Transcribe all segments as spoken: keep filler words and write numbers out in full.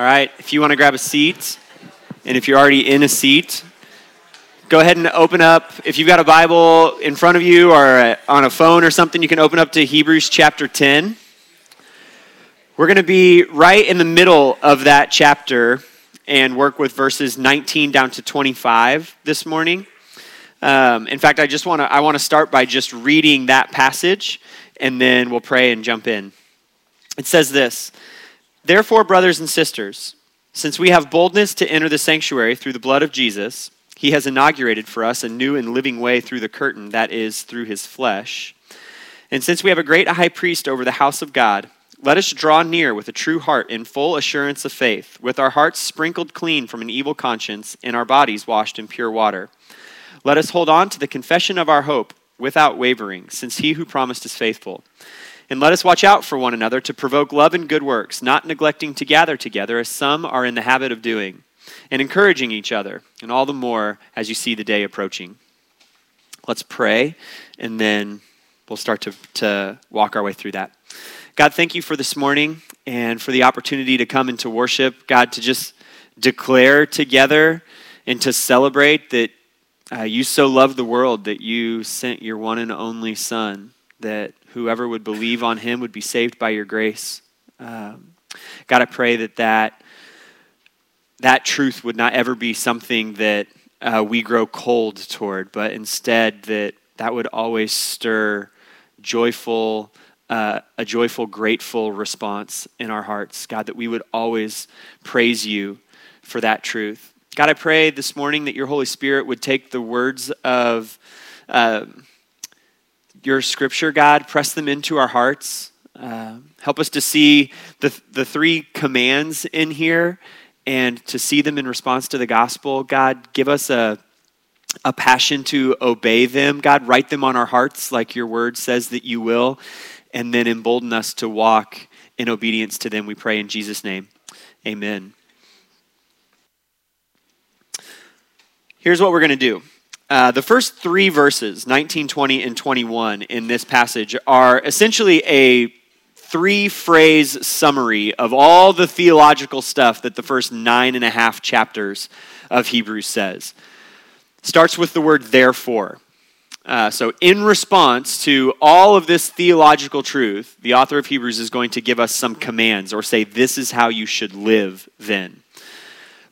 All right, if you want to grab a seat, and if you're already in a seat, go ahead and open up. If you've got a Bible in front of you or on a phone or something, you can open up to Hebrews chapter ten. We're going to be right in the middle of that chapter and work with verses nineteen down to twenty-five this morning. Um, in fact, I just want to I want to start by just reading that passage, and then we'll pray and jump in. It says this: "Therefore, brothers and sisters, since we have boldness to enter the sanctuary through the blood of Jesus, he has inaugurated for us a new and living way through the curtain, that is, through his flesh. And since we have a great high priest over the house of God, let us draw near with a true heart in full assurance of faith, with our hearts sprinkled clean from an evil conscience and our bodies washed in pure water. Let us hold on to the confession of our hope without wavering, since he who promised is faithful. And let us watch out for one another to provoke love and good works, not neglecting to gather together as some are in the habit of doing, and encouraging each other, and all the more as you see the day approaching." Let's pray, and then we'll start to, to walk our way through that. God, thank you for this morning and for the opportunity to come and to worship. God, to just declare together and to celebrate that uh, you so loved the world that you sent your one and only Son, that whoever would believe on him would be saved by your grace. Um, God, I pray that that, that truth would not ever be something that uh, we grow cold toward, but instead that that would always stir joyful, uh, a joyful, grateful response in our hearts. God, that we would always praise you for that truth. God, I pray this morning that your Holy Spirit would take the words of uh, your scripture, God, press them into our hearts. Uh, help us to see the the three commands in here and to see them in response to the gospel. God, give us a, a passion to obey them. God, write them on our hearts like your word says that you will, and then embolden us to walk in obedience to them. We pray in Jesus' name. Amen. Here's what we're going to do. Uh, the first three verses, nineteen, twenty, and twenty-one in this passage are essentially a three-phrase summary of all the theological stuff that the first nine and a half chapters of Hebrews says. Starts with the word therefore. Uh, so in response to all of this theological truth, the author of Hebrews is going to give us some commands or say, this is how you should live then.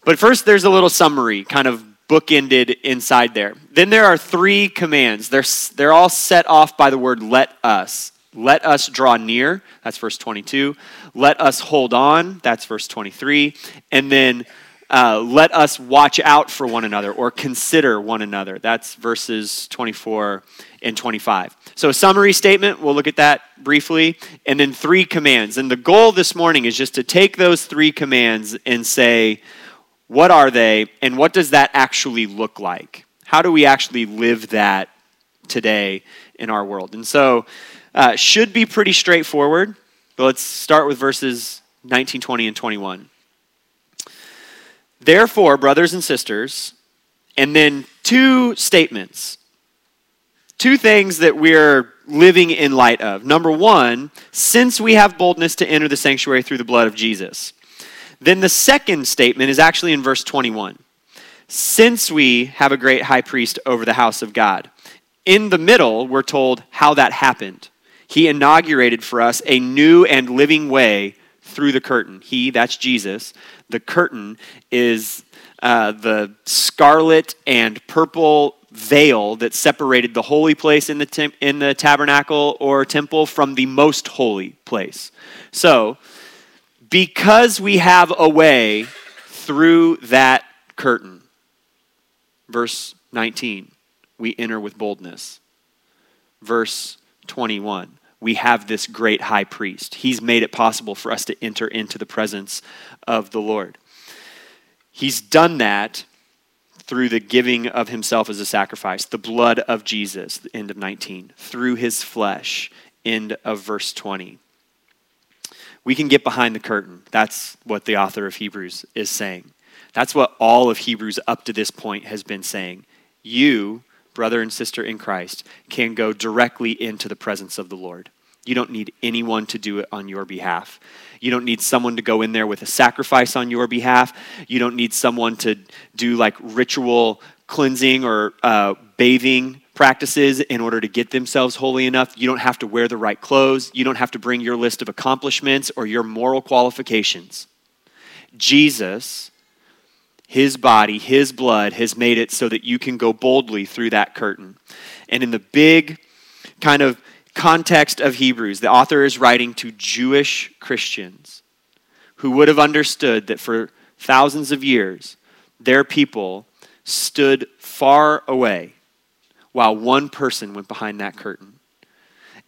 But first, there's a little summary, kind of bookended inside there. Then there are three commands. They're, they're all set off by the word let us. Let us draw near, that's verse twenty-two. Let us hold on, that's verse twenty-three. And then uh, let us watch out for one another or consider one another. That's verses twenty-four and twenty-five. So a summary statement, we'll look at that briefly. And then three commands. And the goal this morning is just to take those three commands and say, what are they, and what does that actually look like? How do we actually live that today in our world? And so, uh, should be pretty straightforward, but let's start with verses nineteen, twenty, and twenty-one. Therefore, brothers and sisters, and then two statements, two things that we're living in light of. Number one, since we have boldness to enter the sanctuary through the blood of Jesus. Then the second statement is actually in verse twenty-one. Since we have a great high priest over the house of God. In the middle, we're told how that happened. He inaugurated for us a new and living way through the curtain. He, that's Jesus. The curtain is uh, the scarlet and purple veil that separated the holy place in the tem- in the tabernacle or temple from the most holy place. So, because we have a way through that curtain. Verse nineteen, we enter with boldness. Verse twenty-one, we have this great high priest. He's made it possible for us to enter into the presence of the Lord. He's done that through the giving of himself as a sacrifice, the blood of Jesus, the end of nineteen, through his flesh, end of verse twenty. We can get behind the curtain. That's what the author of Hebrews is saying. That's what all of Hebrews up to this point has been saying. You, brother and sister in Christ, can go directly into the presence of the Lord. You don't need anyone to do it on your behalf. You don't need someone to go in there with a sacrifice on your behalf. You don't need someone to do like ritual cleansing or uh, bathing practices in order to get themselves holy enough. You don't have to wear the right clothes. You don't have to bring your list of accomplishments or your moral qualifications. Jesus, his body, his blood has made it so that you can go boldly through that curtain. And in the big kind of context of Hebrews, the author is writing to Jewish Christians who would have understood that for thousands of years, their people stood far away while one person went behind that curtain.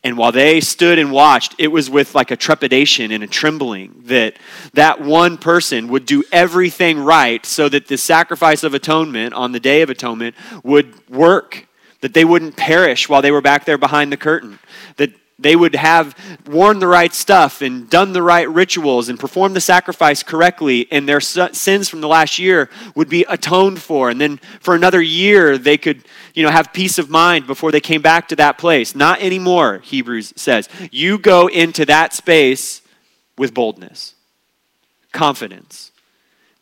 And while they stood and watched, it was with like a trepidation and a trembling that that one person would do everything right so that the sacrifice of atonement on the Day of Atonement would work, that they wouldn't perish while they were back there behind the curtain, that they would have worn the right stuff and done the right rituals and performed the sacrifice correctly, and their sins from the last year would be atoned for. And then for another year, they could, you know, have peace of mind before they came back to that place. Not anymore, Hebrews says. You go into that space with boldness, confidence.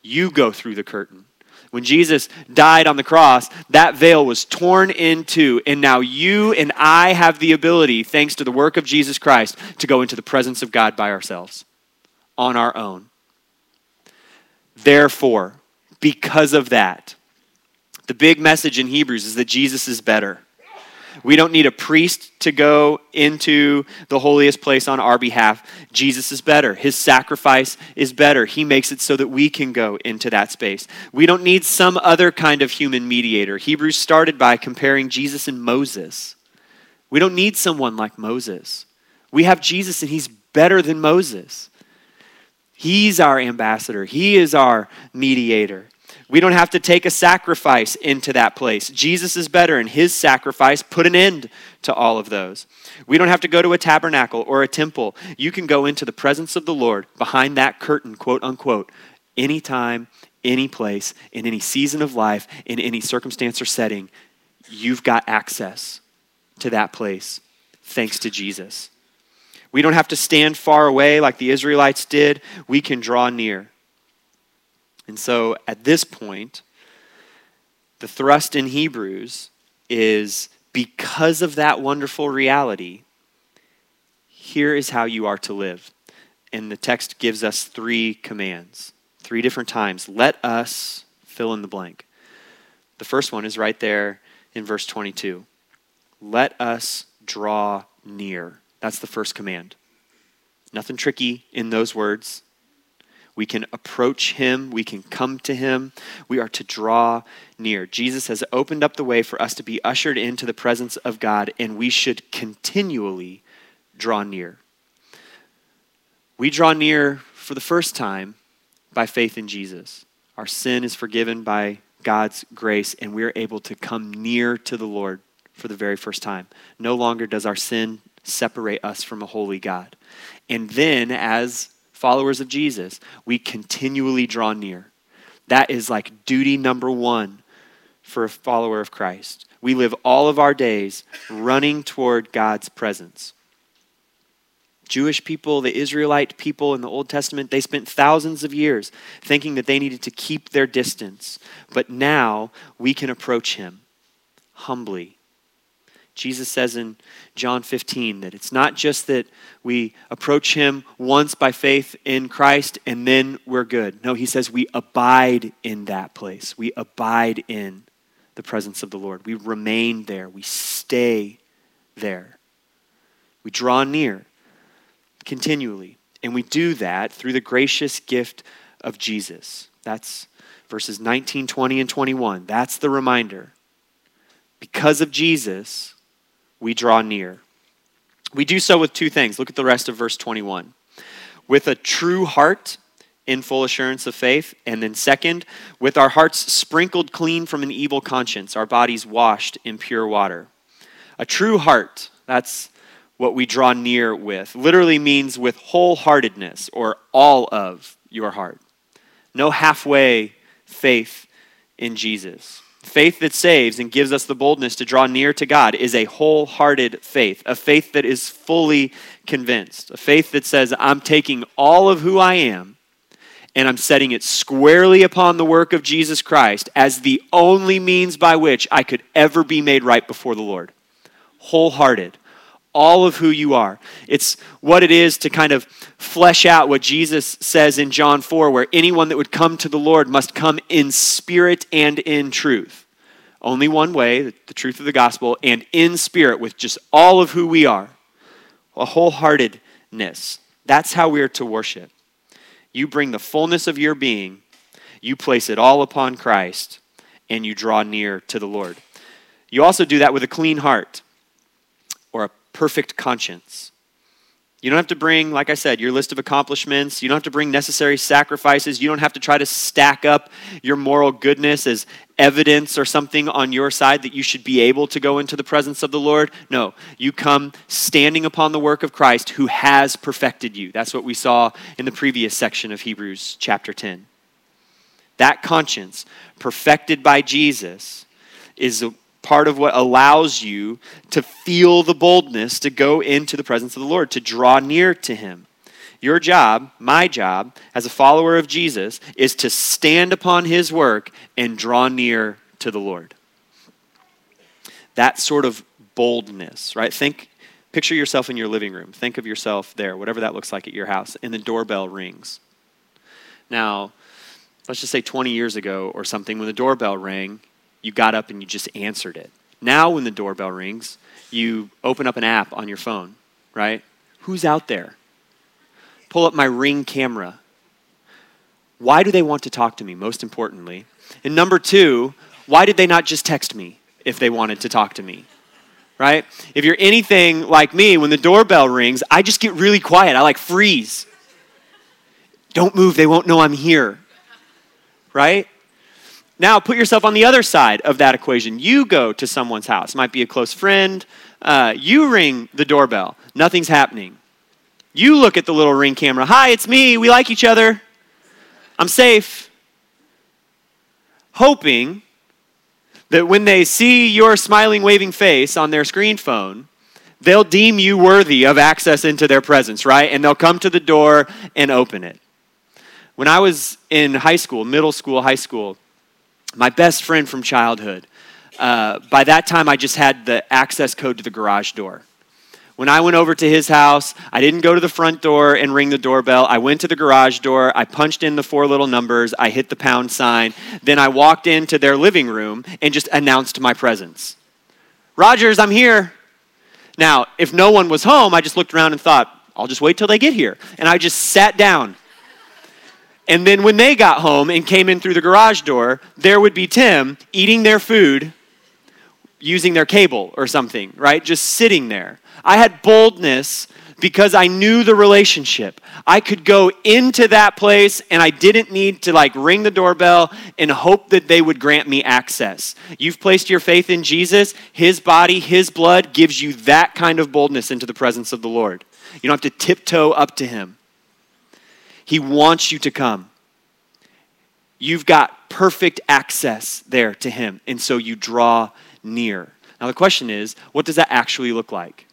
You go through the curtain. When Jesus died on the cross, that veil was torn in two, and now you and I have the ability, thanks to the work of Jesus Christ, to go into the presence of God by ourselves, on our own. Therefore, because of that, the big message in Hebrews is that Jesus is better. We don't need a priest to go into the holiest place on our behalf. Jesus is better. His sacrifice is better. He makes it so that we can go into that space. We don't need some other kind of human mediator. Hebrews started by comparing Jesus and Moses. We don't need someone like Moses. We have Jesus, and he's better than Moses. He's our ambassador. He is our mediator. We don't have to take a sacrifice into that place. Jesus is better, and his sacrifice put an end to all of those. We don't have to go to a tabernacle or a temple. You can go into the presence of the Lord behind that curtain, quote unquote, anytime, any place, in any season of life, in any circumstance or setting. You've got access to that place thanks to Jesus. We don't have to stand far away like the Israelites did. We can draw near. And so at this point, the thrust in Hebrews is because of that wonderful reality, here is how you are to live. And the text gives us three commands, three different times. Let us fill in the blank. The first one is right there in verse twenty-two. Let us draw near. That's the first command. Nothing tricky in those words. We can approach him. We can come to him. We are to draw near. Jesus has opened up the way for us to be ushered into the presence of God, and we should continually draw near. We draw near for the first time by faith in Jesus. Our sin is forgiven by God's grace, and we are able to come near to the Lord for the very first time. No longer does our sin separate us from a holy God. And then, as followers of Jesus, we continually draw near. That is like duty number one for a follower of Christ. We live all of our days running toward God's presence. Jewish people, the Israelite people in the Old Testament, they spent thousands of years thinking that they needed to keep their distance. But now we can approach him humbly. Jesus says in John fifteen that it's not just that we approach him once by faith in Christ and then we're good. No, he says we abide in that place. We abide in the presence of the Lord. We remain there. We stay there. We draw near continually. And we do that through the gracious gift of Jesus. That's verses nineteen, twenty, and twenty-one. That's the reminder. Because of Jesus, we draw near. We do so with two things. Look at the rest of verse twenty-one. With a true heart in full assurance of faith. And then second, with our hearts sprinkled clean from an evil conscience, our bodies washed in pure water. A true heart, that's what we draw near with. Literally means with wholeheartedness or all of your heart. No halfway faith in Jesus. Faith that saves and gives us the boldness to draw near to God is a wholehearted faith, a faith that is fully convinced, a faith that says, I'm taking all of who I am and I'm setting it squarely upon the work of Jesus Christ as the only means by which I could ever be made right before the Lord. Wholehearted. All of who you are. It's what it is to kind of flesh out what Jesus says in John four, where anyone that would come to the Lord must come in spirit and in truth. Only one way, the truth of the gospel, and in spirit with just all of who we are. A wholeheartedness. That's how we are to worship. You bring the fullness of your being, you place it all upon Christ, and you draw near to the Lord. You also do that with a clean heart, or a perfect conscience. You don't have to bring, like I said, your list of accomplishments. You don't have to bring necessary sacrifices. You don't have to try to stack up your moral goodness as evidence or something on your side that you should be able to go into the presence of the Lord. No, you come standing upon the work of Christ who has perfected you. That's what we saw in the previous section of Hebrews chapter ten. That conscience, perfected by Jesus, is a part of what allows you to feel the boldness to go into the presence of the Lord, to draw near to him. Your job, my job, as a follower of Jesus, is to stand upon his work and draw near to the Lord. That sort of boldness, right? Think, picture yourself in your living room. Think of yourself there, whatever that looks like at your house, and the doorbell rings. Now, let's just say twenty years ago or something, when the doorbell rang, you got up and you just answered it. Now when the doorbell rings, you open up an app on your phone, right? Who's out there? Pull up my Ring camera. Why do they want to talk to me, most importantly? And number two, why did they not just text me if they wanted to talk to me, right? If you're anything like me, when the doorbell rings, I just get really quiet. I like freeze. Don't move. They won't know I'm here, right? Now, put yourself on the other side of that equation. You go to someone's house. It might be a close friend. Uh, you ring the doorbell. Nothing's happening. You look at the little Ring camera. Hi, it's me. We like each other. I'm safe. Hoping that when they see your smiling, waving face on their screen phone, they'll deem you worthy of access into their presence, right? And they'll come to the door and open it. When I was in high school, middle school, high school, my best friend from childhood. Uh, by that time, I just had the access code to the garage door. When I went over to his house, I didn't go to the front door and ring the doorbell. I went to the garage door. I punched in the four little numbers. I hit the pound sign. Then I walked into their living room and just announced my presence. Rogers, I'm here. Now, if no one was home, I just looked around and thought, I'll just wait till they get here. And I just sat down. And then when they got home and came in through the garage door, there would be Tim eating their food, using their cable or something, right? Just sitting there. I had boldness because I knew the relationship. I could go into that place and I didn't need to like ring the doorbell and hope that they would grant me access. You've placed your faith in Jesus. His body, his blood gives you that kind of boldness into the presence of the Lord. You don't have to tiptoe up to him. He wants you to come. You've got perfect access there to him, and so you draw near. Now the question is, what does that actually look like?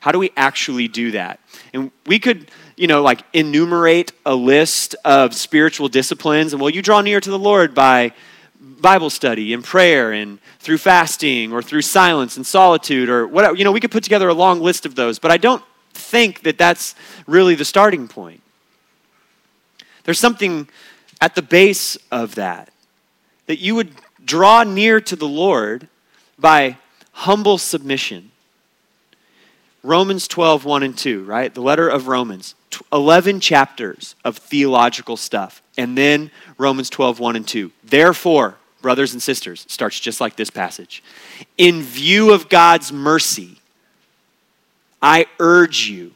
How do we actually do that? And we could, you know, like enumerate a list of spiritual disciplines, and well, you draw near to the Lord by Bible study and prayer and through fasting or through silence and solitude or whatever. You know, we could put together a long list of those, but I don't think that that's really the starting point. There's something at the base of that, that you would draw near to the Lord by humble submission. Romans twelve, one and two, right? The letter of Romans, eleven chapters of theological stuff. And then Romans twelve, one and two. Therefore, brothers and sisters, starts just like this passage. In view of God's mercy, I urge you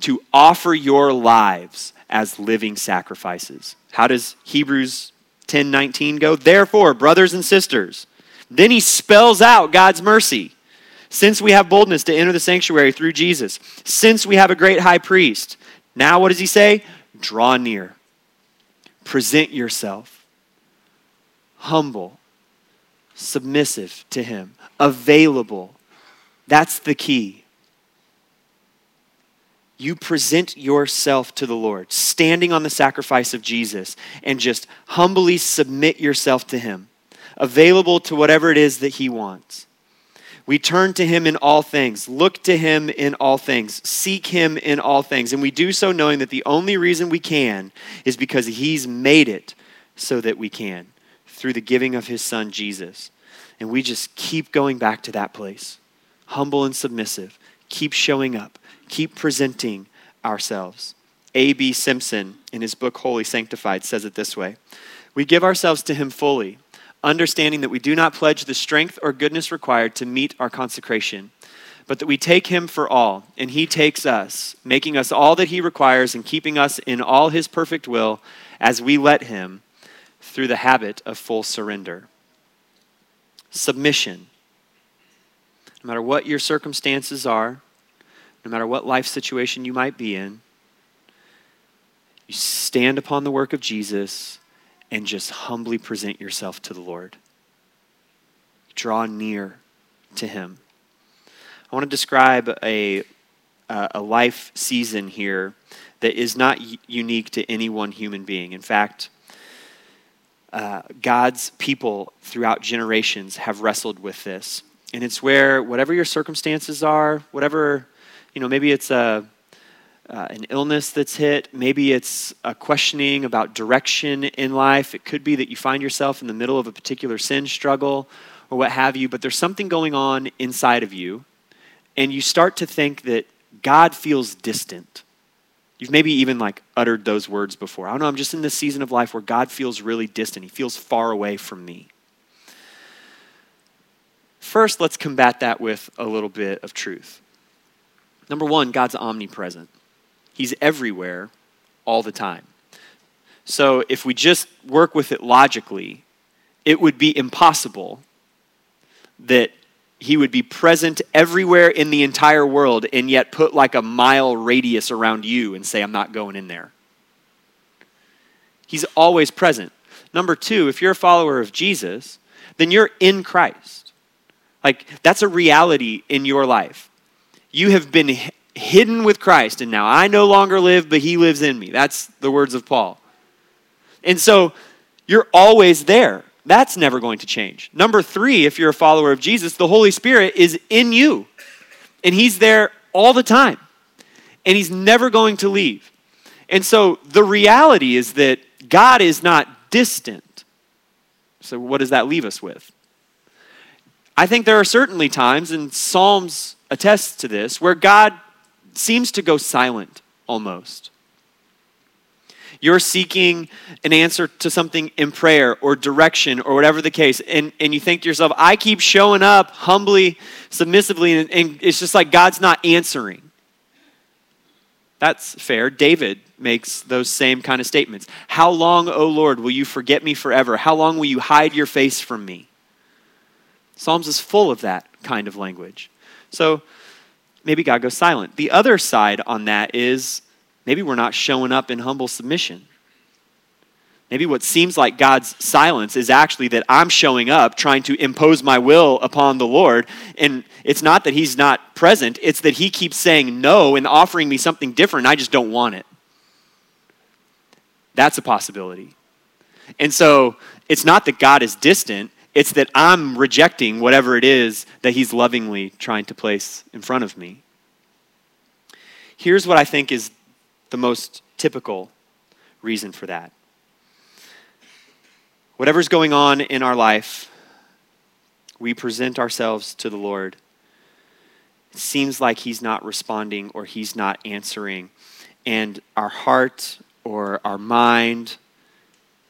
to offer your lives as living sacrifices. How does Hebrews ten nineteen go? Therefore, brothers and sisters, then he spells out God's mercy. Since we have boldness to enter the sanctuary through Jesus, since we have a great high priest, now what does he say? Draw near. Present yourself. Humble. submissive to him, available. That's the key. You present yourself to the Lord, standing on the sacrifice of Jesus, and just humbly submit yourself to him, available to whatever it is that he wants. We turn to him in all things, look to him in all things, seek him in all things. And we do so knowing that the only reason we can is because he's made it so that we can through the giving of his son, Jesus. And we just keep going back to that place, humble and submissive, keep showing up, keep presenting ourselves. A B Simpson in his book, Holy Sanctified, says it this way: we give ourselves to him fully, understanding that we do not pledge the strength or goodness required to meet our consecration, but that we take him for all, and he takes us, making us all that he requires and keeping us in all his perfect will as we let him through the habit of full surrender. Submission. No matter what your circumstances are, no matter what life situation you might be in, you stand upon the work of Jesus and just humbly present yourself to the Lord. Draw near to him. I want to describe a, uh, a life season here that is not y- unique to any one human being. In fact, uh, God's people throughout generations have wrestled with this. And it's where whatever your circumstances are, whatever, you know, maybe it's a Uh, an illness that's hit. Maybe it's a questioning about direction in life. It could be that you find yourself in the middle of a particular sin struggle or what have you, but there's something going on inside of you, and you start to think that God feels distant. You've maybe even like uttered those words before. I don't know, I'm just in this season of life where God feels really distant. He feels far away from me. First, let's combat that with a little bit of truth. Number one, God's omnipresent. He's everywhere all the time. So if we just work with it logically, it would be impossible that he would be present everywhere in the entire world and yet put like a mile radius around you and say, I'm not going in there. He's always present. Number two, if you're a follower of Jesus, then you're in Christ. Like, that's a reality in your life. You have been hidden with Christ, and now I no longer live, but he lives in me. That's the words of Paul. And so you're always there. That's never going to change. Number three, if you're a follower of Jesus, the Holy Spirit is in you, and he's there all the time, and he's never going to leave. And so the reality is that God is not distant. So what does that leave us with? I think there are certainly times, and Psalms attests to this, where God seems to go silent almost. You're seeking an answer to something in prayer or direction or whatever the case, and, and you think to yourself, I keep showing up humbly, submissively, and, and it's just like God's not answering. That's fair. David makes those same kind of statements. How long, O Lord, will you forget me forever? How long will you hide your face from me? Psalms is full of that kind of language. So maybe God goes silent. The other side on that is maybe we're not showing up in humble submission. Maybe what seems like God's silence is actually that I'm showing up trying to impose my will upon the Lord. And it's not that he's not present. It's that he keeps saying no and offering me something different. I just don't want it. That's a possibility. And so it's not that God is distant. It's that I'm rejecting whatever it is that he's lovingly trying to place in front of me. Here's what I think is the most typical reason for that. Whatever's going on in our life, we present ourselves to the Lord. It seems like he's not responding or he's not answering. And our heart or our mind,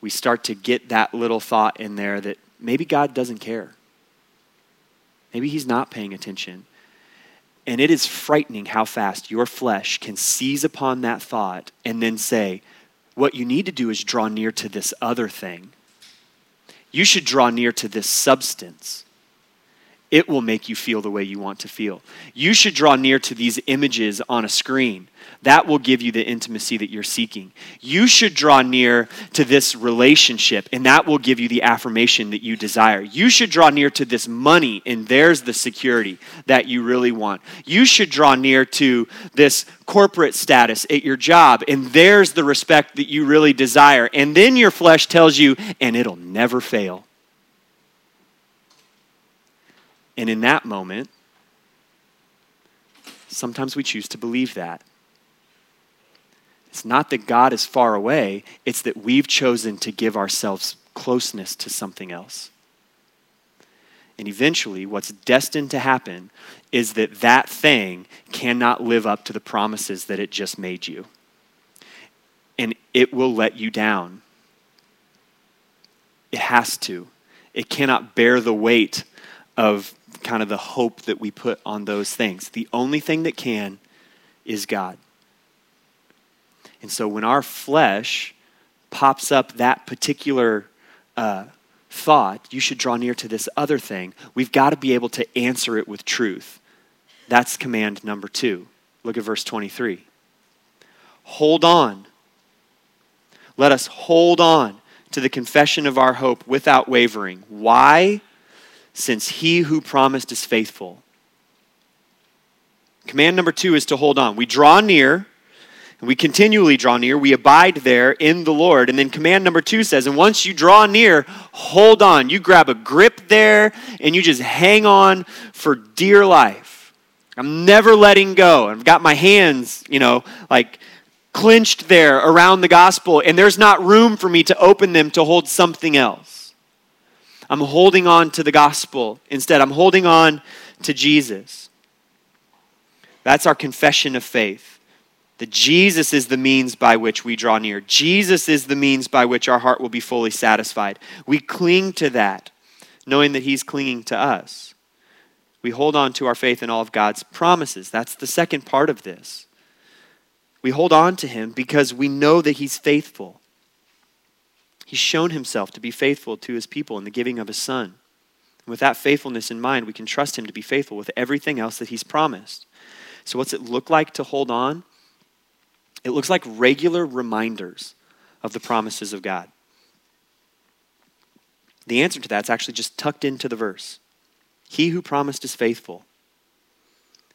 we start to get that little thought in there that maybe God doesn't care. Maybe he's not paying attention. And it is frightening how fast your flesh can seize upon that thought and then say, what you need to do is draw near to this other thing. You should draw near to this substance. it will make you feel the way you want to feel. You should draw near to these images on a screen. That will give you the intimacy that you're seeking. You should draw near to this relationship, and that will give you the affirmation that you desire. You should draw near to this money, and there's the security that you really want. You should draw near to this corporate status at your job, and there's the respect that you really desire. And then your flesh tells you, and it'll never fail. And in that moment, sometimes we choose to believe that. It's not that God is far away, it's that we've chosen to give ourselves closeness to something else. And eventually, what's destined to happen is that that thing cannot live up to the promises that it just made you. And it will let you down. It has to. It cannot bear the weight of kind of the hope that we put on those things. The only thing that can is God. And so when our flesh pops up that particular uh, thought, you should draw near to this other thing, we've got to be able to answer it with truth. That's command number two. Look at verse twenty-three. Hold on. Let us hold on to the confession of our hope without wavering. Why? Since he who promised is faithful. Command number two is to hold on. We draw near, and we continually draw near. We abide there in the Lord. And then command number two says, and once you draw near, hold on. You grab a grip there, and you just hang on for dear life. I'm never letting go. I've got my hands, you know, like clenched there around the gospel, and there's not room for me to open them to hold something else. I'm holding on to the gospel. Instead, I'm holding on to Jesus. That's our confession of faith. That Jesus is the means by which we draw near. Jesus is the means by which our heart will be fully satisfied. We cling to that, knowing that he's clinging to us. We hold on to our faith in all of God's promises. That's the second part of this. We hold on to him because we know that he's faithful. He's shown himself to be faithful to his people in the giving of his son. And with that faithfulness in mind, we can trust him to be faithful with everything else that he's promised. So what's it look like to hold on? It looks like regular reminders of the promises of God. The answer to that's actually just tucked into the verse. He who promised is faithful.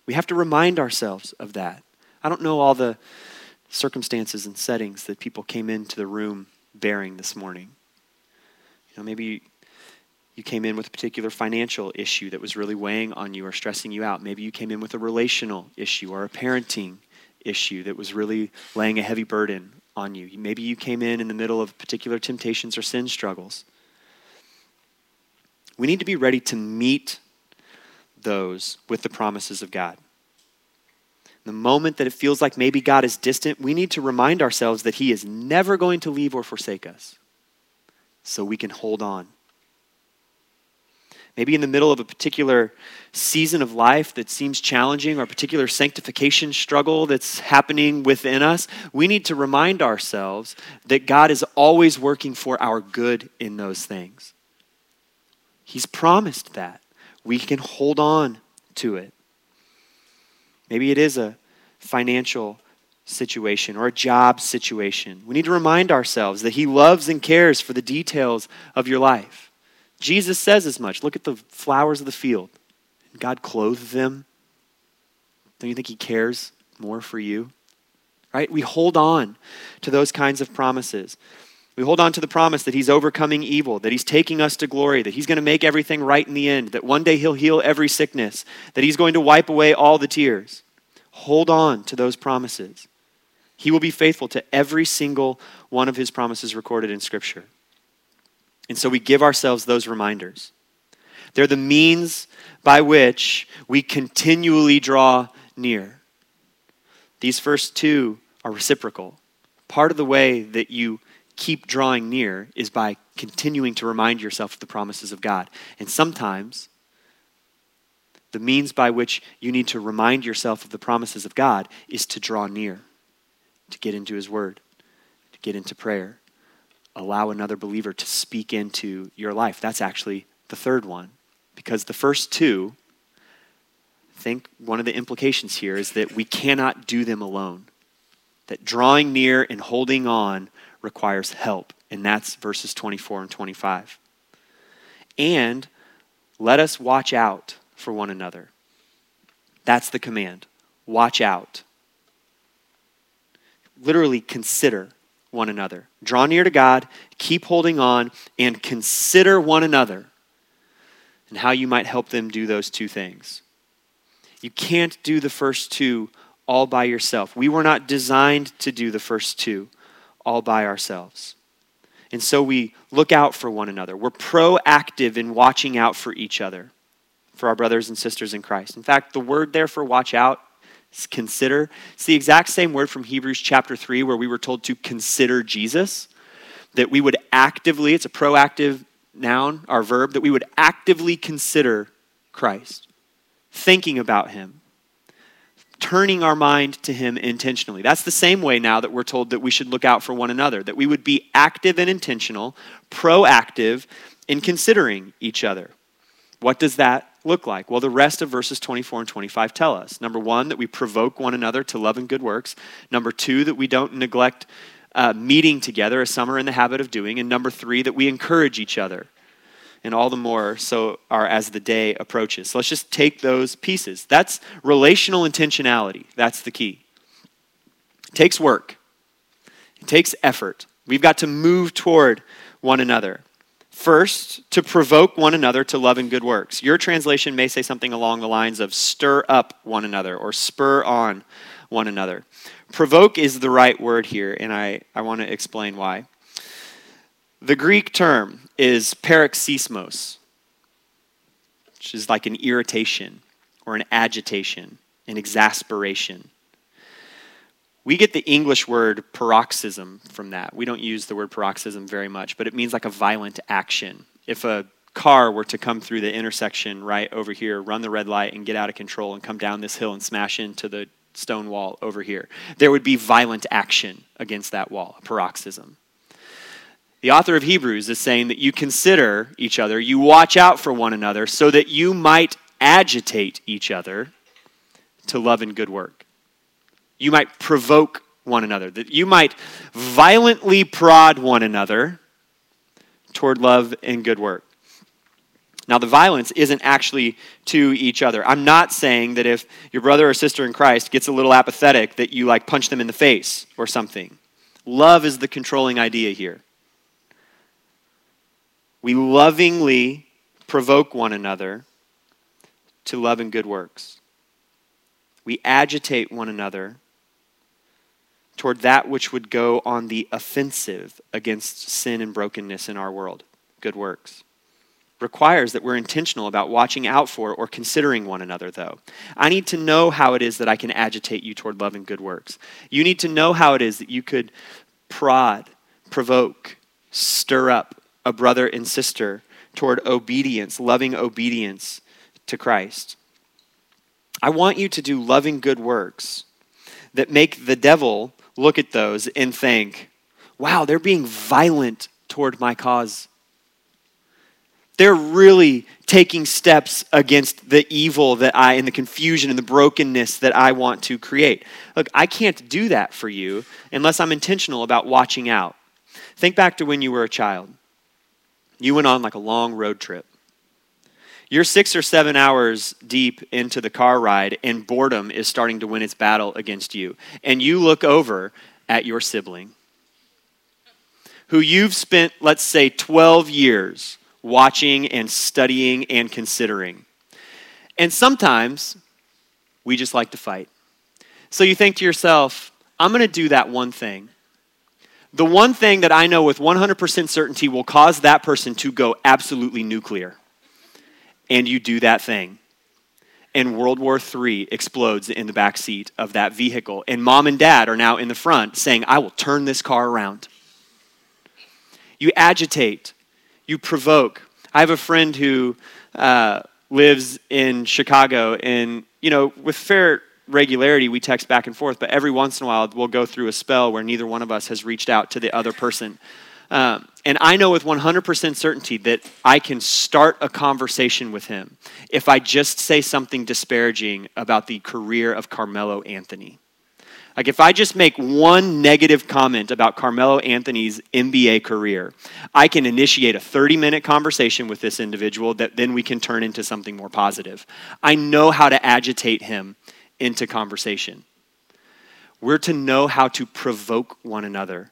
We have to remind ourselves of that. I don't know all the circumstances and settings that people came into the room bearing this morning. You know, maybe you, you came in with a particular financial issue that was really weighing on you or stressing you out. Maybe you came in with a relational issue or a parenting issue that was really laying a heavy burden on you. Maybe you came in in the middle of particular temptations or sin struggles. We need to be ready to meet those with the promises of God. The moment that it feels like maybe God is distant, we need to remind ourselves that he is never going to leave or forsake us, so we can hold on. Maybe in the middle of a particular season of life that seems challenging or a particular sanctification struggle that's happening within us, we need to remind ourselves that God is always working for our good in those things. He's promised that. We can hold on to it. Maybe it is a financial situation or a job situation. We need to remind ourselves that he loves and cares for the details of your life. Jesus says as much. Look at the flowers of the field. God clothed them. Don't you think he cares more for you? Right? We hold on to those kinds of promises. We hold on to the promise that he's overcoming evil, that he's taking us to glory, that he's going to make everything right in the end, that one day he'll heal every sickness, that he's going to wipe away all the tears. Hold on to those promises. He will be faithful to every single one of his promises recorded in Scripture. And so we give ourselves those reminders. They're the means by which we continually draw near. These first two are reciprocal. Part of the way that you keep drawing near is by continuing to remind yourself of the promises of God. And sometimes the means by which you need to remind yourself of the promises of God is to draw near, to get into his word, to get into prayer, allow another believer to speak into your life. That's actually the third one. Because the first two, I think one of the implications here is that we cannot do them alone. That drawing near and holding on requires help. And that's verses twenty-four and twenty-five. And let us watch out for one another. That's the command. Watch out. Literally consider one another. Draw near to God, keep holding on, and consider one another and how you might help them do those two things. You can't do the first two all by yourself. We were not designed to do the first two all by ourselves. And so we look out for one another. We're proactive in watching out for each other, for our brothers and sisters in Christ. In fact, the word there for watch out, consider, it's the exact same word from Hebrews chapter three where we were told to consider Jesus, that we would actively, it's a proactive noun, our verb, that we would actively consider Christ, thinking about him, turning our mind to him intentionally. That's the same way now that we're told that we should look out for one another, that we would be active and intentional, proactive in considering each other. What does that look like? Well, the rest of verses twenty-four and twenty-five tell us. Number one, that we provoke one another to love and good works. Number two, that we don't neglect uh, meeting together as some are in the habit of doing. And number three, that we encourage each other. And all the more so are as the day approaches. So let's just take those pieces. That's relational intentionality. That's the key. It takes work. It takes effort. We've got to move toward one another. First, to provoke one another to love and good works. Your translation may say something along the lines of stir up one another or spur on one another. Provoke is the right word here, and I, I want to explain why. The Greek term is paroxysmos, which is like an irritation or an agitation, an exasperation. We get the English word paroxysm from that. We don't use the word paroxysm very much, but it means like a violent action. If a car were to come through the intersection right over here, run the red light and get out of control and come down this hill and smash into the stone wall over here, there would be violent action against that wall, a paroxysm. The author of Hebrews is saying that you consider each other, you watch out for one another so that you might agitate each other to love and good work. You might provoke one another, that you might violently prod one another toward love and good work. Now, the violence isn't actually to each other. I'm not saying that if your brother or sister in Christ gets a little apathetic that you like punch them in the face or something. Love is the controlling idea here. We lovingly provoke one another to love and good works. We agitate one another toward that which would go on the offensive against sin and brokenness in our world. Good works. Requires that we're intentional about watching out for or considering one another, though. I need to know how it is that I can agitate you toward love and good works. You need to know how it is that you could prod, provoke, stir up a brother and sister toward obedience, loving obedience to Christ. I want you to do loving good works that make the devil look at those and think, wow, they're being violent toward my cause. They're really taking steps against the evil that I, and the confusion and the brokenness that I want to create. Look, I can't do that for you unless I'm intentional about watching out. Think back to when you were a child. You went on like a long road trip. You're six or seven hours deep into the car ride and boredom is starting to win its battle against you. And you look over at your sibling who you've spent, let's say, twelve years watching and studying and considering. And sometimes we just like to fight. So you think to yourself, I'm going to do that one thing. The one thing that I know with one hundred percent certainty will cause that person to go absolutely nuclear. And you do that thing. And World War Three explodes in the back seat of that vehicle. And mom and dad are now in the front saying, I will turn this car around. You agitate. You provoke. I have a friend who uh, lives in Chicago. And, you know, with fair regularity, we text back and forth, but every once in a while we'll go through a spell where neither one of us has reached out to the other person Uh, and I know with one hundred percent certainty that I can start a conversation with him if I just say something disparaging about the career of Carmelo Anthony. Like if I just make one negative comment about Carmelo Anthony's N B A career, I can initiate a thirty-minute conversation with this individual that then we can turn into something more positive. I know how to agitate him into conversation. We're to know how to provoke one another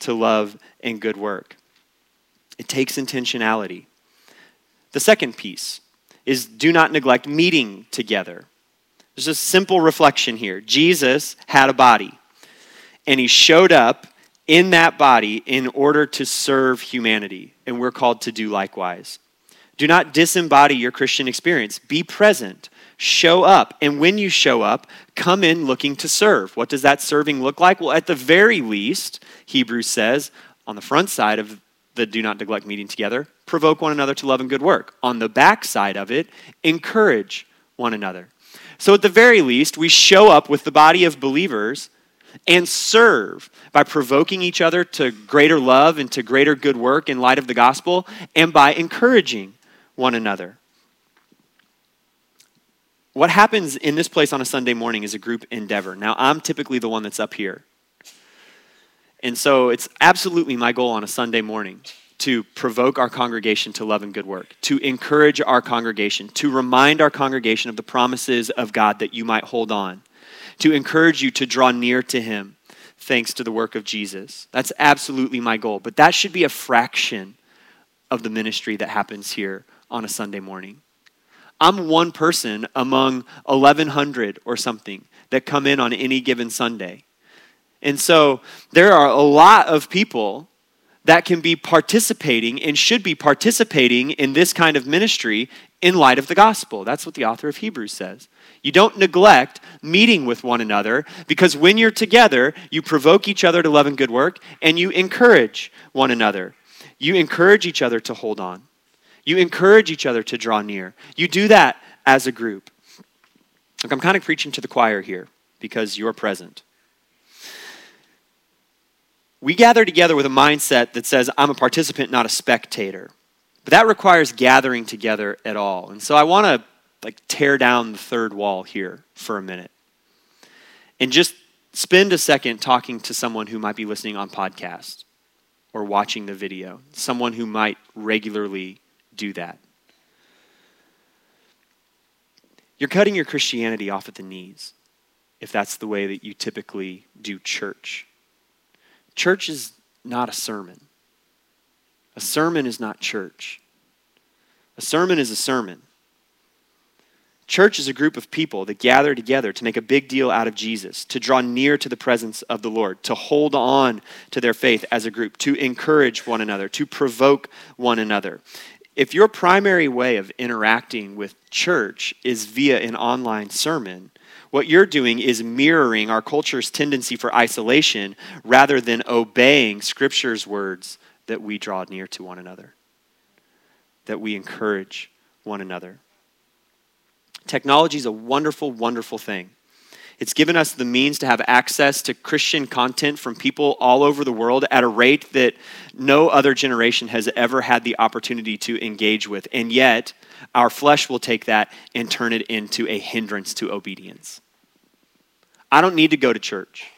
to love and good work. It takes intentionality. The second piece is do not neglect meeting together. There's a simple reflection here. Jesus had a body, and he showed up in that body in order to serve humanity, and we're called to do likewise. Do not disembody your Christian experience. Be present. Show up, and when you show up, come in looking to serve. What does that serving look like? Well, at the very least, Hebrews says, on the front side of the do not neglect meeting together, provoke one another to love and good work. On the back side of it, encourage one another. So at the very least, we show up with the body of believers and serve by provoking each other to greater love and to greater good work in light of the gospel and by encouraging one another. What happens in this place on a Sunday morning is a group endeavor. Now, I'm typically the one that's up here. And so it's absolutely my goal on a Sunday morning to provoke our congregation to love and good work, to encourage our congregation, to remind our congregation of the promises of God that you might hold on, to encourage you to draw near to him thanks to the work of Jesus. That's absolutely my goal, but that should be a fraction of the ministry that happens here on a Sunday morning. I'm one person among eleven hundred or something that come in on any given Sunday. And so there are a lot of people that can be participating and should be participating in this kind of ministry in light of the gospel. That's what the author of Hebrews says. You don't neglect meeting with one another because when you're together, you provoke each other to love and good work and you encourage one another. You encourage each other to hold on. You encourage each other to draw near. You do that as a group. Look, I'm kind of preaching to the choir here because you're present. We gather together with a mindset that says, I'm a participant, not a spectator. But that requires gathering together at all. And so I want to like tear down the third wall here for a minute. And just spend a second talking to someone who might be listening on podcast or watching the video. Someone who might regularly do that. You're cutting your Christianity off at the knees if that's the way that you typically do church. Church is not a sermon. A sermon is not church. A sermon is a sermon. Church is a group of people that gather together to make a big deal out of Jesus, to draw near to the presence of the Lord, to hold on to their faith as a group, to encourage one another, to provoke one another. If your primary way of interacting with church is via an online sermon, what you're doing is mirroring our culture's tendency for isolation rather than obeying Scripture's words that we draw near to one another, that we encourage one another. Technology is a wonderful, wonderful thing. It's given us the means to have access to Christian content from people all over the world at a rate that no other generation has ever had the opportunity to engage with. And yet, our flesh will take that and turn it into a hindrance to obedience. I don't need to go to church.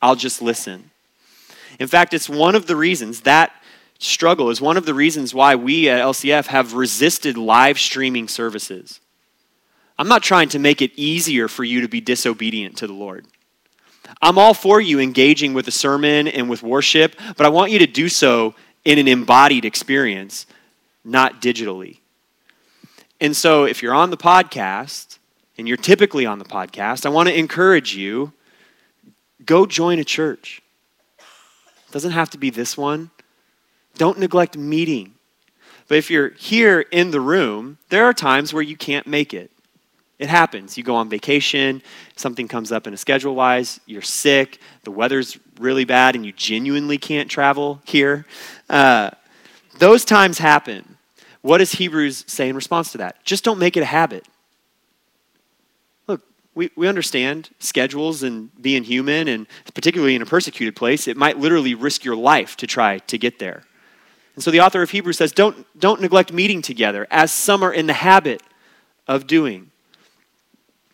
I'll just listen. In fact, it's one of the reasons that struggle is one of the reasons why we at L C F have resisted live streaming services. I'm not trying to make it easier for you to be disobedient to the Lord. I'm all for you engaging with a sermon and with worship, but I want you to do so in an embodied experience, not digitally. And so if you're on the podcast, and you're typically on the podcast, I want to encourage you, go join a church. It doesn't have to be this one. Don't neglect meeting. But if you're here in the room, there are times where you can't make it. It happens. You go on vacation, something comes up in a schedule-wise, you're sick, the weather's really bad, and you genuinely can't travel here. Uh, those times happen. What does Hebrews say in response to that? Just don't make it a habit. Look, we, we understand schedules and being human, and particularly in a persecuted place, it might literally risk your life to try to get there. And so the author of Hebrews says, don't, don't neglect meeting together, as some are in the habit of doing.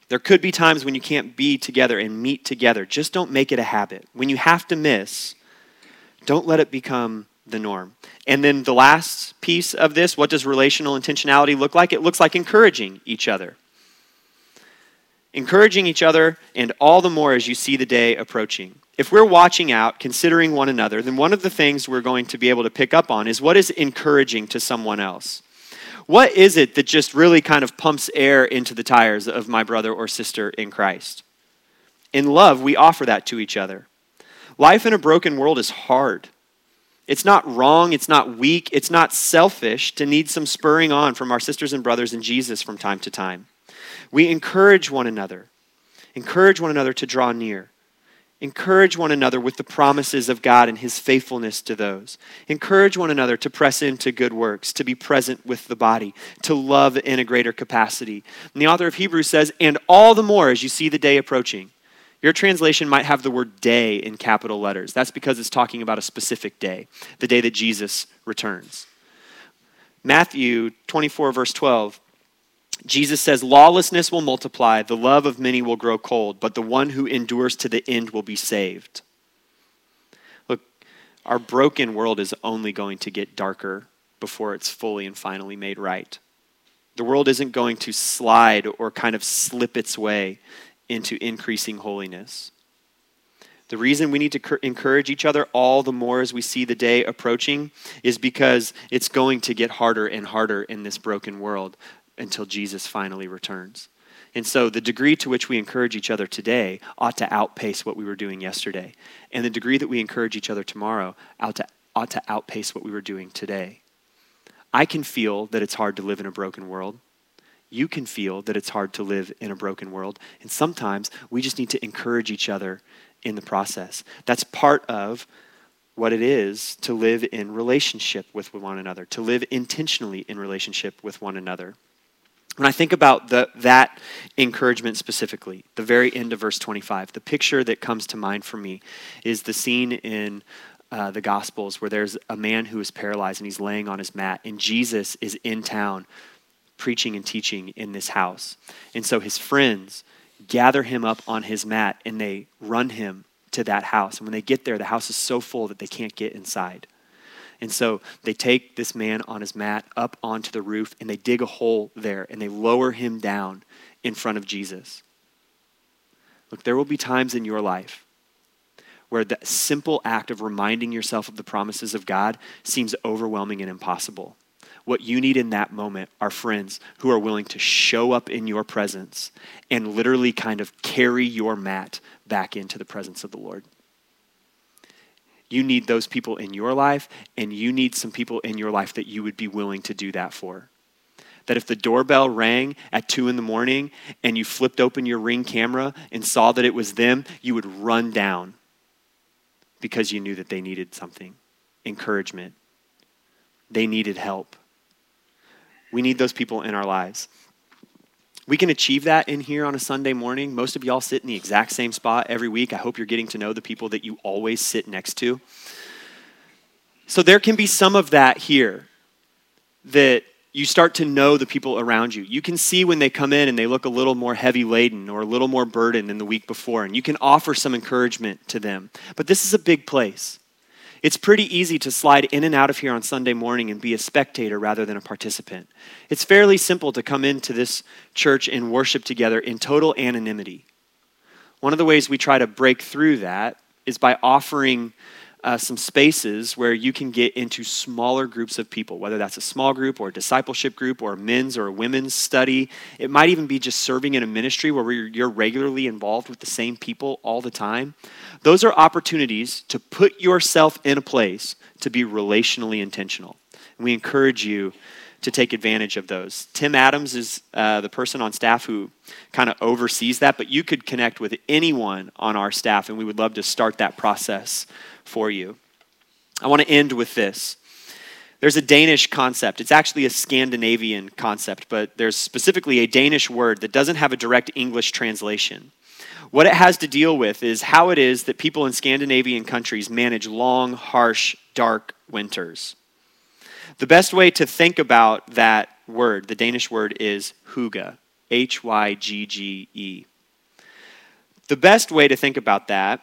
There could be times when you can't be together and meet together. Just don't make it a habit. When you have to miss, don't let it become the norm. And then the last piece of this, what does relational intentionality look like? It looks like encouraging each other. Encouraging each other, and all the more as you see the day approaching. If we're watching out, considering one another, then one of the things we're going to be able to pick up on is what is encouraging to someone else. What is it that just really kind of pumps air into the tires of my brother or sister in Christ? In love, we offer that to each other. Life in a broken world is hard. It's not wrong, it's not weak, it's not selfish to need some spurring on from our sisters and brothers in Jesus from time to time. We encourage one another. Encourage one another to draw near. Encourage one another with the promises of God and his faithfulness to those. Encourage one another to press into good works, to be present with the body, to love in a greater capacity. And the author of Hebrews says, and all the more as you see the day approaching. Your translation might have the word day in capital letters. That's because it's talking about a specific day, the day that Jesus returns. Matthew twenty-four, verse twelve, Jesus says, lawlessness will multiply, the love of many will grow cold, but the one who endures to the end will be saved. Look, our broken world is only going to get darker before it's fully and finally made right. The world isn't going to slide or kind of slip its way into increasing holiness. The reason we need to encourage each other all the more as we see the day approaching is because it's going to get harder and harder in this broken world until Jesus finally returns. And so the degree to which we encourage each other today ought to outpace what we were doing yesterday. And the degree that we encourage each other tomorrow ought to, ought to outpace what we were doing today. I can feel that it's hard to live in a broken world. You can feel that it's hard to live in a broken world. And sometimes we just need to encourage each other in the process. That's part of what it is to live in relationship with one another, to live intentionally in relationship with one another. When I think about the, that encouragement specifically, the very end of verse twenty-five, the picture that comes to mind for me is the scene in uh, the Gospels where there's a man who is paralyzed and he's laying on his mat, and Jesus is in town preaching and teaching in this house. And so his friends gather him up on his mat and they run him to that house. And when they get there, the house is so full that they can't get inside. And so they take this man on his mat up onto the roof and they dig a hole there and they lower him down in front of Jesus. Look, there will be times in your life where the simple act of reminding yourself of the promises of God seems overwhelming and impossible. What you need in that moment are friends who are willing to show up in your presence and literally kind of carry your mat back into the presence of the Lord. You need those people in your life, and you need some people in your life that you would be willing to do that for. That if the doorbell rang at two in the morning and you flipped open your Ring camera and saw that it was them, you would run down because you knew that they needed something, encouragement. They needed help. We need those people in our lives. We can achieve that in here on a Sunday morning. Most of y'all sit in the exact same spot every week. I hope you're getting to know the people that you always sit next to. So there can be some of that here that you start to know the people around you. You can see when they come in and they look a little more heavy laden or a little more burdened than the week before, and you can offer some encouragement to them. But this is a big place. It's pretty easy to slide in and out of here on Sunday morning and be a spectator rather than a participant. It's fairly simple to come into this church and worship together in total anonymity. One of the ways we try to break through that is by offering uh, some spaces where you can get into smaller groups of people, whether that's a small group or a discipleship group or a men's or a women's study. It might even be just serving in a ministry where you're regularly involved with the same people all the time. Those are opportunities to put yourself in a place to be relationally intentional. And we encourage you to take advantage of those. Tim Adams is uh, the person on staff who kind of oversees that, but you could connect with anyone on our staff, and we would love to start that process for you. I want to end with this. There's a Danish concept. It's actually a Scandinavian concept, but there's specifically a Danish word that doesn't have a direct English translation. What it has to deal with is how it is that people in Scandinavian countries manage long, harsh, dark winters. The best way to think about that word, the Danish word, is hygge, H Y G G E. The best way to think about that,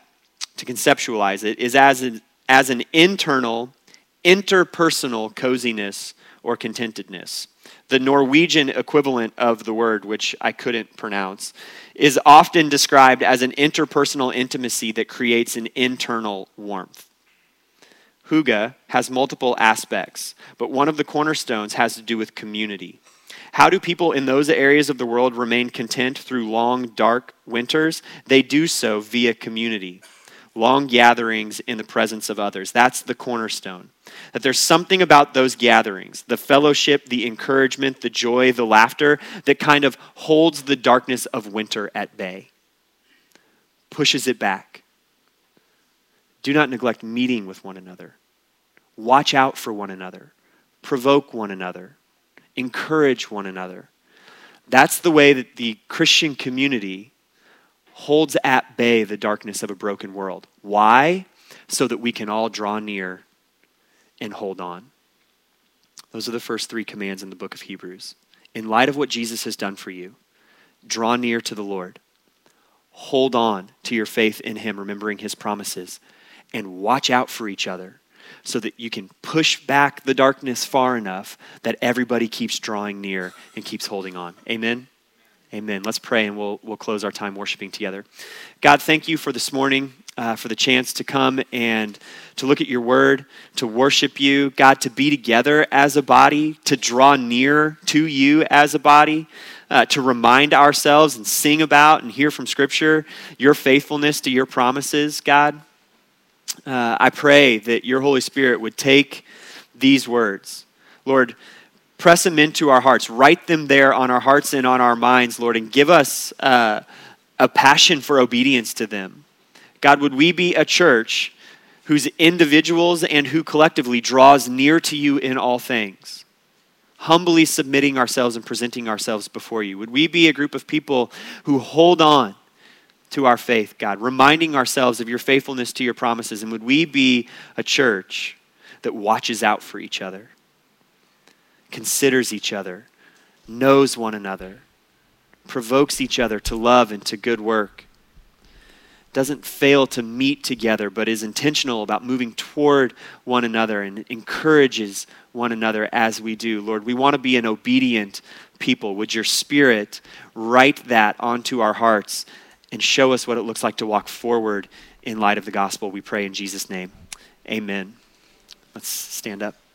to conceptualize it, is as an, as an internal, interpersonal coziness or contentedness. The Norwegian equivalent of the word, which I couldn't pronounce, is often described as an interpersonal intimacy that creates an internal warmth. Hygge has multiple aspects, but one of the cornerstones has to do with community. How do people in those areas of the world remain content through long, dark winters? They do so via community. Long gatherings in the presence of others. That's the cornerstone. That there's something about those gatherings, the fellowship, the encouragement, the joy, the laughter, that kind of holds the darkness of winter at bay, pushes it back. Do not neglect meeting with one another. Watch out for one another. Provoke one another. Encourage one another. That's the way that the Christian community holds at bay the darkness of a broken world. Why? So that we can all draw near and hold on. Those are the first three commands in the book of Hebrews. In light of what Jesus has done for you, draw near to the Lord. Hold on to your faith in him, remembering his promises, and watch out for each other so that you can push back the darkness far enough that everybody keeps drawing near and keeps holding on. Amen? Amen. Let's pray, and we'll we'll close our time worshiping together. God, thank you for this morning, uh, for the chance to come and to look at your word, to worship you. God, to be together as a body, to draw near to you as a body, uh, to remind ourselves and sing about and hear from Scripture your faithfulness to your promises, God. Uh, I pray that your Holy Spirit would take these words, Lord, press them into our hearts. Write them there on our hearts and on our minds, Lord, and give us uh, a passion for obedience to them. God, would we be a church whose individuals and who collectively draws near to you in all things, humbly submitting ourselves and presenting ourselves before you? Would we be a group of people who hold on to our faith, God, reminding ourselves of your faithfulness to your promises? And would we be a church that watches out for each other, considers each other, knows one another, provokes each other to love and to good work, doesn't fail to meet together, but is intentional about moving toward one another and encourages one another as we do. Lord, we want to be an obedient people. Would your Spirit write that onto our hearts and show us what it looks like to walk forward in light of the gospel? We pray in Jesus' name. Amen. Let's stand up.